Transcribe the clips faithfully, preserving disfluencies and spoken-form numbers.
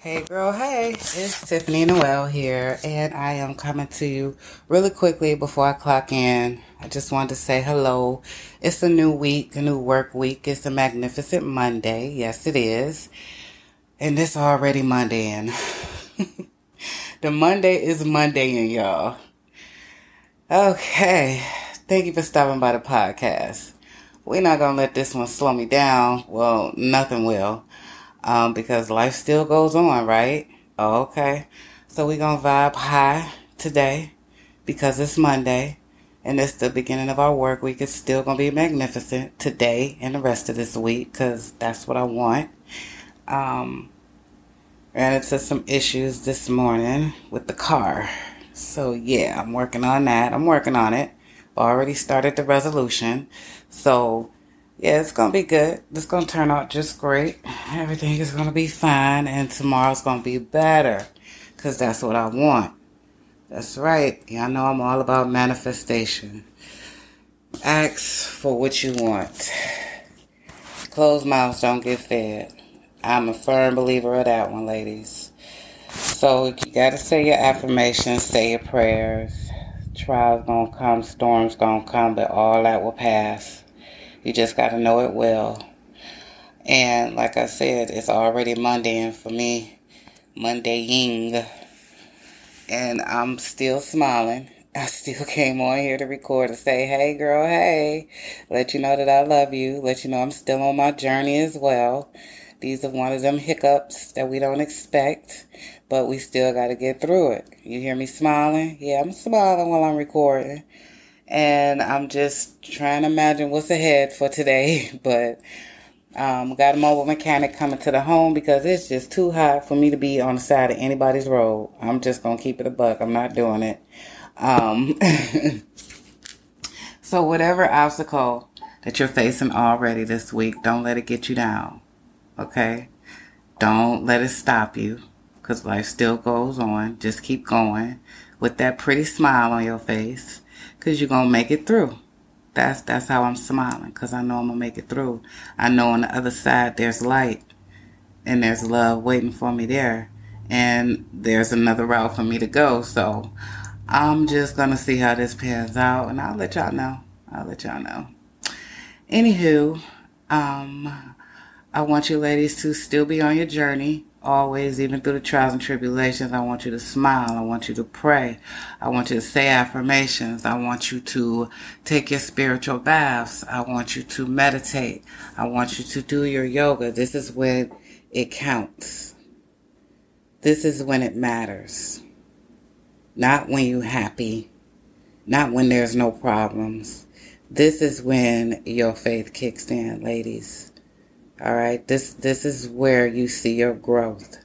Hey girl, hey, it's Tiffany Noel here, and I am coming to you really quickly before I clock in. I just wanted to say hello. It's a new week, a new work week. It's a magnificent Monday. Yes, it is. And it's already Monday-ing. The Monday is Monday-ing, y'all. Okay, thank you for stopping by the podcast. We're not going to let this one slow me down. Well, nothing will. Um, because life still goes on, right? Oh, okay. So we're going to vibe high today because it's Monday and it's the beginning of our work week. It's still going to be magnificent today and the rest of this week because that's what I want. Um, ran into some issues this morning with the car. So yeah, I'm working on that. I'm working on it. Already started the resolution. So yeah, it's going to be good. It's going to turn out just great. Everything is going to be fine. And tomorrow's going to be better. Because that's what I want. That's right. Y'all know I'm all about manifestation. Ask for what you want. Closed mouths don't get fed. I'm a firm believer of that one, ladies. So you got to say your affirmations. Say your prayers. Trials going to come. Storms going to come. But all that will pass. You just got to know it well. And like I said, it's already Monday, and for me, Monday-ing. And I'm still smiling. I still came on here to record and say, hey, girl, hey. Let you know that I love you. Let you know I'm still on my journey as well. These are one of them hiccups that we don't expect, but we still got to get through it. You hear me smiling? Yeah, I'm smiling while I'm recording. And I'm just trying to imagine what's ahead for today. But um got a mobile mechanic coming to the home because it's just too hot for me to be on the side of anybody's road. I'm just going to keep it a buck. I'm not doing it. Um So whatever obstacle that you're facing already this week, don't let it get you down. Okay? Don't let it stop you because life still goes on. Just keep going with that pretty smile on your face. Because you're going to make it through. That's that's how I'm smiling. Because I know I'm going to make it through. I know on the other side there's light. And there's love waiting for me there. And there's another route for me to go. So I'm just going to see how this pans out. And I'll let y'all know. I'll let y'all know. Anywho, um, I want you ladies to still be on your journey. Always, even through the trials and tribulations, I want you to smile. I want you to pray. I want you to say affirmations. I want you to take your spiritual baths. I want you to meditate. I want you to do your yoga. This is when it counts. This is when it matters. Not when you're happy. Not when there's no problems. This is when your faith kicks in, ladies. All right, this this is where you see your growth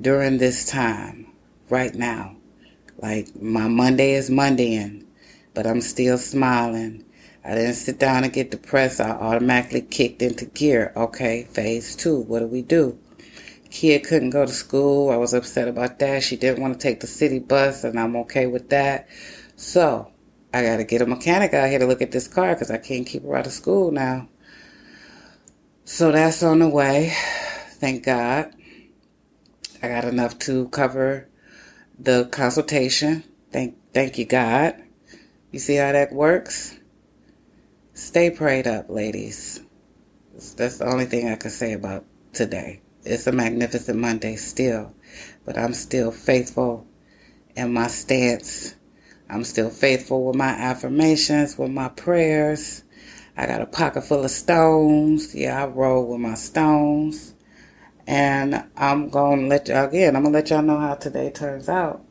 during this time, right now. Like, my Monday is Monday-ing, but I'm still smiling. I didn't sit down and get depressed. I automatically kicked into gear. Okay, phase two, what do we do? Kid couldn't go to school. I was upset about that. She didn't want to take the city bus, and I'm okay with that. So I got to get a mechanic out here to look at this car because I can't keep her out of school now. So that's on the way. Thank God. I got enough to cover the consultation. Thank thank you, God. You see how that works? Stay prayed up, ladies. That's the only thing I can say about today. It's a magnificent Monday still, but I'm still faithful in my stance. I'm still faithful with my affirmations, with my prayers. I got a pocket full of stones. Yeah, I roll with my stones. And I'm going to let y'all, again, I'm going to let y'all know how today turns out.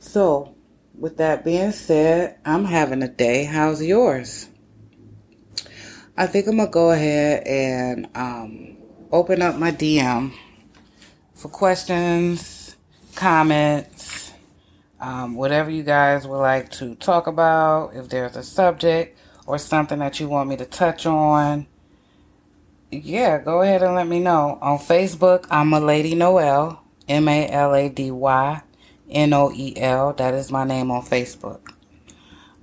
So, with that being said, I'm having a day. How's yours? I think I'm going to go ahead and um, open up my D M for questions, comments, um, whatever you guys would like to talk about, if there's a subject or something that you want me to touch on. Yeah, go ahead and let me know. On Facebook, I'm a Lady Noel. M A L A D Y N O E L. That is my name on Facebook.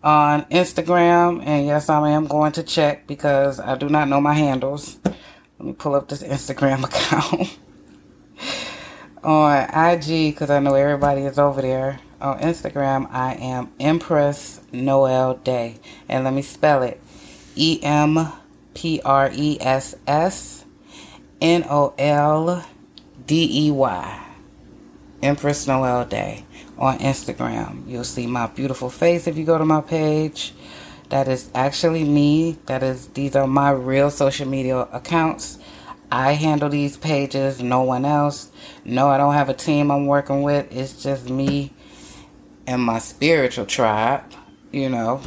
On Instagram, and yes, I am going to check because I do not know my handles. Let me pull up this Instagram account. On I G, because I know everybody is over there, on Instagram, I am Empress Noel Day. And let me spell it. E M P R E S S N O L D E Y. Empress Noel Day on Instagram. You'll see my beautiful face if you go to my page. That is actually me. That is, these are my real social media accounts. I handle these pages, no one else. No, I don't have a team I'm working with. It's just me and my spiritual tribe, you know.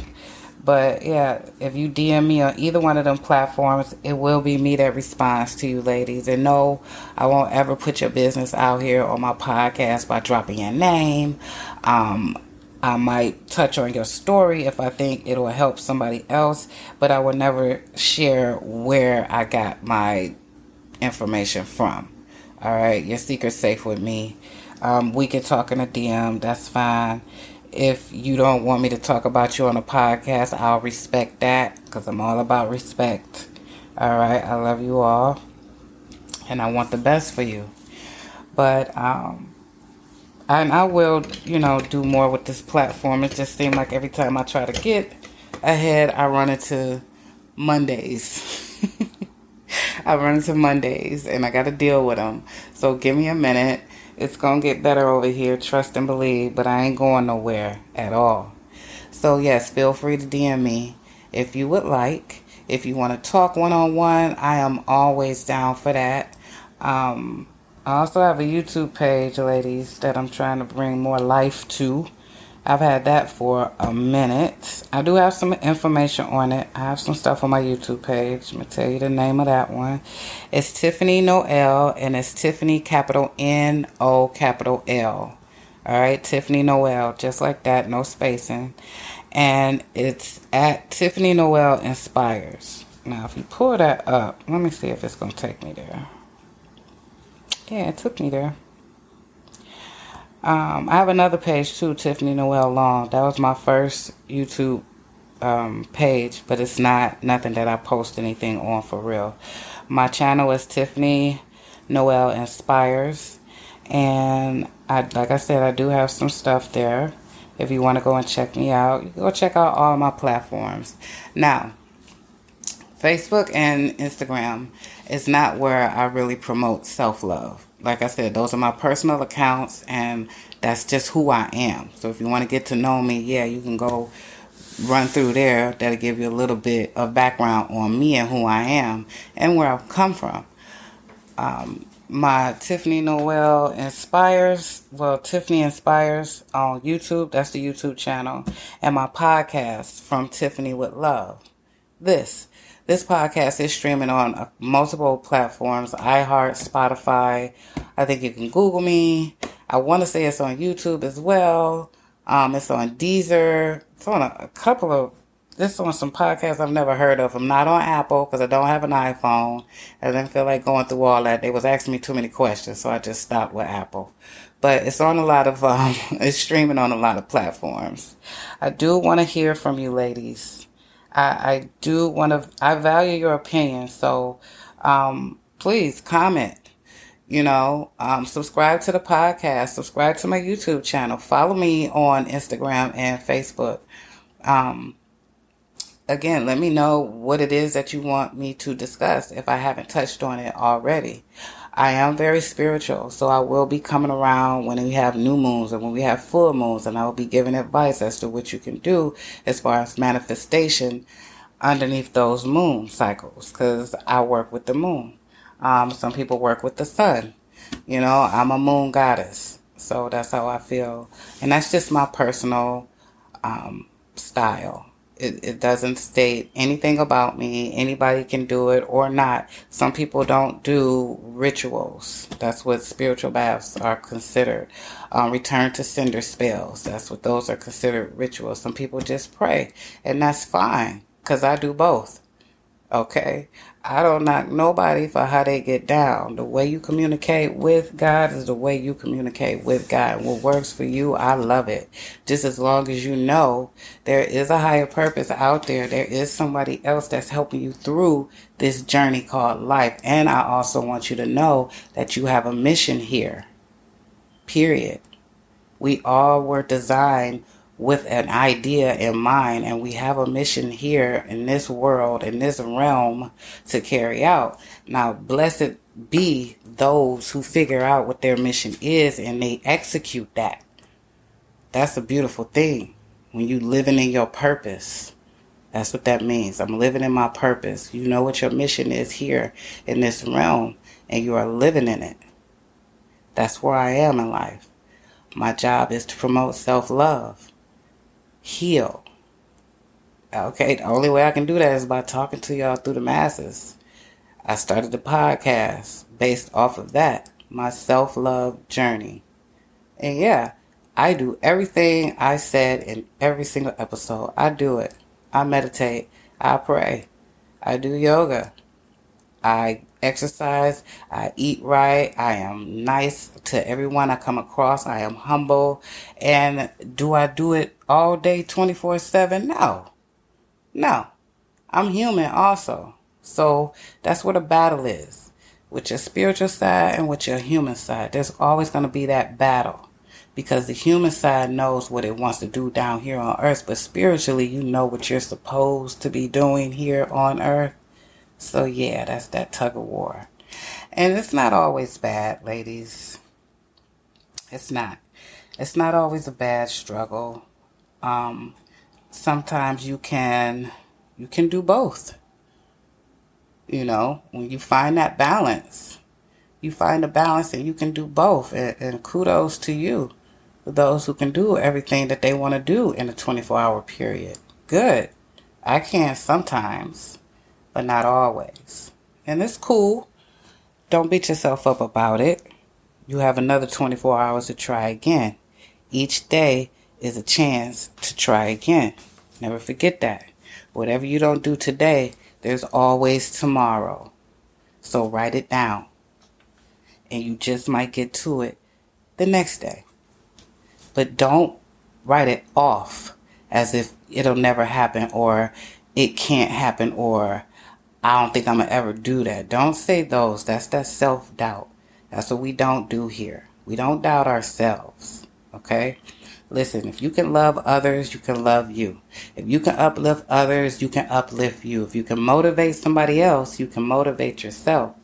But yeah, if you D M me on either one of them platforms, it will be me that responds to you, ladies. And no, I won't ever put your business out here on my podcast by dropping your name. Um, I might touch on your story if I think it'll help somebody else, but I will never share where I got my information from. All right, your secret's safe with me. Um, we can talk in a D M. That's fine. If you don't want me to talk about you on a podcast, I'll respect that, because I'm all about respect. All right, I love you all, and I want the best for you. But um, and I will, you know, do more with this platform. It just seems like every time I try to get ahead, I run into Mondays. I run into Mondays, and I got to deal with them. So give me a minute. It's going to get better over here, trust and believe, but I ain't going nowhere at all. So, yes, feel free to D M me if you would like. If you want to talk one-on-one, I am always down for that. Um, I also have a YouTube page, ladies, that I'm trying to bring more life to. I've had that for a minute. I do have some information on it. I have some stuff on my YouTube page. I'm going to tell you the name of that one. It's Tiffany Noel, and it's Tiffany capital N O capital L. All right, Tiffany Noel, just like that, no spacing. And it's at Tiffany Noel Inspires. Now, if you pull that up, let me see if it's going to take me there. Yeah, it took me there. Um, I have another page too, Tiffany Noel Long. That was my first YouTube um, page, but it's not nothing that I post anything on for real. My channel is Tiffany Noel Inspires, and I, like I said, I do have some stuff there. If you want to go and check me out, you can go check out all my platforms. Now, Facebook and Instagram is not where I really promote self-love. Like I said, those are my personal accounts, and that's just who I am. So if you want to get to know me, yeah, you can go run through there. That'll give you a little bit of background on me and who I am and where I've come from. Um, my Tiffany Noel Inspires, well, Tiffany Inspires on YouTube. That's the YouTube channel. And my podcast, From Tiffany with Love. This. This podcast is streaming on multiple platforms, iHeart, Spotify. I think you can Google me. I want to say it's on YouTube as well. Um, it's on Deezer. It's on a, a couple of, it's on some podcasts I've never heard of. I'm not on Apple because I don't have an iPhone. I didn't feel like going through all that. They was asking me too many questions, so I just stopped with Apple. But it's on a lot of, um, it's streaming on a lot of platforms. I do want to hear from you, ladies. I, I do want to, I value your opinion. So, um, please comment, you know, um, subscribe to the podcast, subscribe to my YouTube channel, follow me on Instagram and Facebook. Um, again, let me know what it is that you want me to discuss if I haven't touched on it already. I am very spiritual, so I will be coming around when we have new moons and when we have full moons, and I will be giving advice as to what you can do as far as manifestation underneath those moon cycles, because I work with the moon. Um, some people work with the sun. You know, I'm a moon goddess, so that's how I feel. And that's just my personal um, style. It, it doesn't state anything about me. Anybody can do it or not. Some people don't do rituals. That's what spiritual baths are considered. Um, return to sender spells. That's what those are considered rituals. Some people just pray. And that's fine, because I do both. Okay? I don't knock nobody for how they get down. The way you communicate with God is the way you communicate with God. What works for you, I love it. Just as long as you know there is a higher purpose out there. There is somebody else that's helping you through this journey called life. And I also want you to know that you have a mission here. period. We all were designed with an idea in mind, and we have a mission here in this world, in this realm, to carry out. Now, blessed be those who figure out what their mission is and they execute that. That's a beautiful thing. When you living in your purpose, that's what that means. I'm living in my purpose. You know what your mission is here in this realm, and you are living in it. That's where I am in life. My job is to promote self-love. Heal. Okay, the only way I can do that is by talking to y'all through the masses. I started the podcast based off of that, my self-love journey. And yeah, I do everything I said in every single episode. I do it. I meditate. I pray. I do yoga. I exercise. I eat right. I am nice to everyone I come across. I am humble. And do I do it all day twenty-four seven? No. No. I'm human also. So that's where the battle is. With your spiritual side and with your human side. There's always going to be that battle. Because the human side knows what it wants to do down here on earth. But spiritually, you know what you're supposed to be doing here on earth. So yeah, that's that tug of war. And it's not always bad, ladies. It's not. It's not always a bad struggle. Um, sometimes you can, you can do both. You know, when you find that balance, you find a balance and you can do both. And, and kudos to you, those who can do everything that they want to do in a twenty-four hour period. Good. I can sometimes, but not always. And it's cool. Don't beat yourself up about it. You have another twenty-four hours to try again. Each day is a chance to try again. Never forget that. Whatever you don't do today, there's always tomorrow. So write it down. And you just might get to it the next day. But don't write it off as if it'll never happen or it can't happen or I don't think I'm going to ever do that. Don't say those. That's that self-doubt. That's what we don't do here. We don't doubt ourselves. Okay? Listen, if you can love others, you can love you. If you can uplift others, you can uplift you. If you can motivate somebody else, you can motivate yourself.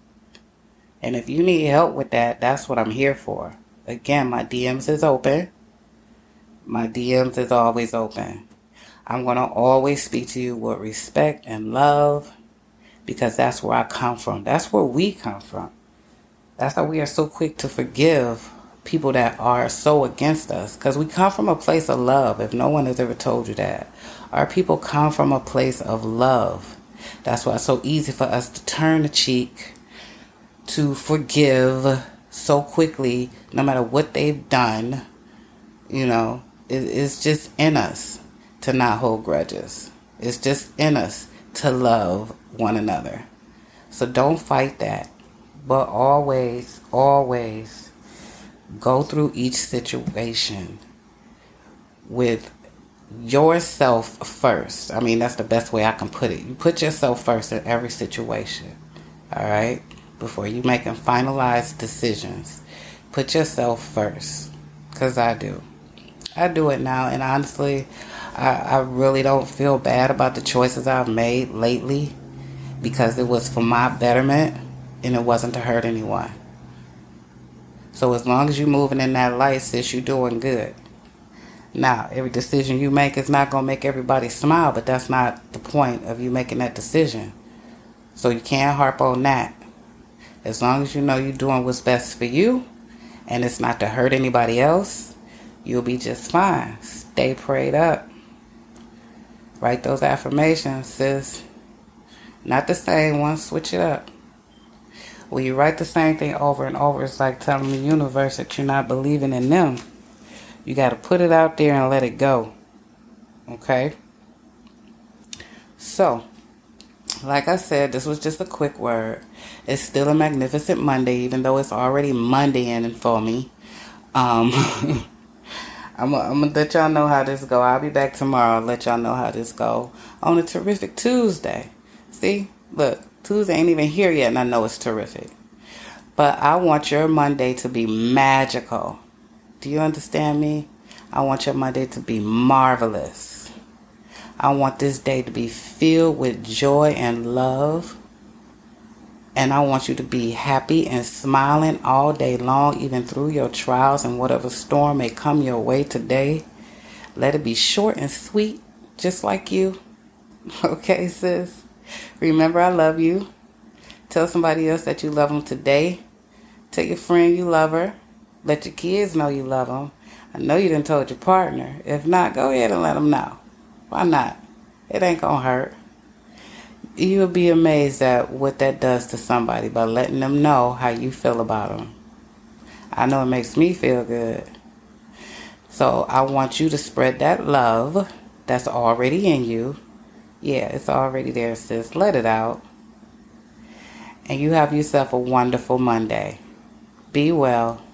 And if you need help with that, that's what I'm here for. Again, my D Ms is open. My D Ms is always open. I'm going to always speak to you with respect and love. Because that's where I come from. That's where we come from. That's why we are so quick to forgive people that are so against us. Because we come from a place of love. If no one has ever told you that. Our people come from a place of love. That's why it's so easy for us to turn the cheek. To forgive so quickly. No matter what they've done. You know. It's just in us to not hold grudges. It's just in us to love one another. So don't fight that. But always, always go through each situation with yourself first. I mean, that's the best way I can put it. You put yourself first in every situation. All right? Before you make and finalize decisions. Put yourself first. Because I do. I do it now. And honestly, I, I really don't feel bad about the choices I've made lately. Because it was for my betterment and it wasn't to hurt anyone. So as long as you're moving in that light, sis, you're doing good. Now, every decision you make is not going to make everybody smile, but that's not the point of you making that decision. So you can't harp on that. As long as you know you're doing what's best for you and it's not to hurt anybody else, you'll be just fine. Stay prayed up. Write those affirmations, sis. Not the same one. Switch it up. When you write the same thing over and over, it's like telling the universe that you're not believing in them. You got to put it out there and let it go. Okay? So, like I said, this was just a quick word. It's still a magnificent Monday, even though it's already Monday in for me. Um, I'm going to let y'all know how this go. I'll be back tomorrow. Let y'all know how this go on a terrific Tuesday. See, look, Tuesday ain't even here yet, and I know it's terrific. But I want your Monday to be magical. Do you understand me? I want your Monday to be marvelous. I want this day to be filled with joy and love. And I want you to be happy and smiling all day long, even through your trials and whatever storm may come your way today. Let it be short and sweet, just like you. Okay, sis? Remember, I love you. Tell somebody else that you love them today. Tell your friend you love her. Let your kids know you love them. I know you done told your partner. If not, go ahead and let them know. Why not? It ain't gonna hurt. You'll be amazed at what that does to somebody by letting them know how you feel about them. I know it makes me feel good. So I want you to spread that love that's already in you. Yeah, it's already there, sis. Let it out. And you have yourself a wonderful Monday. Be well.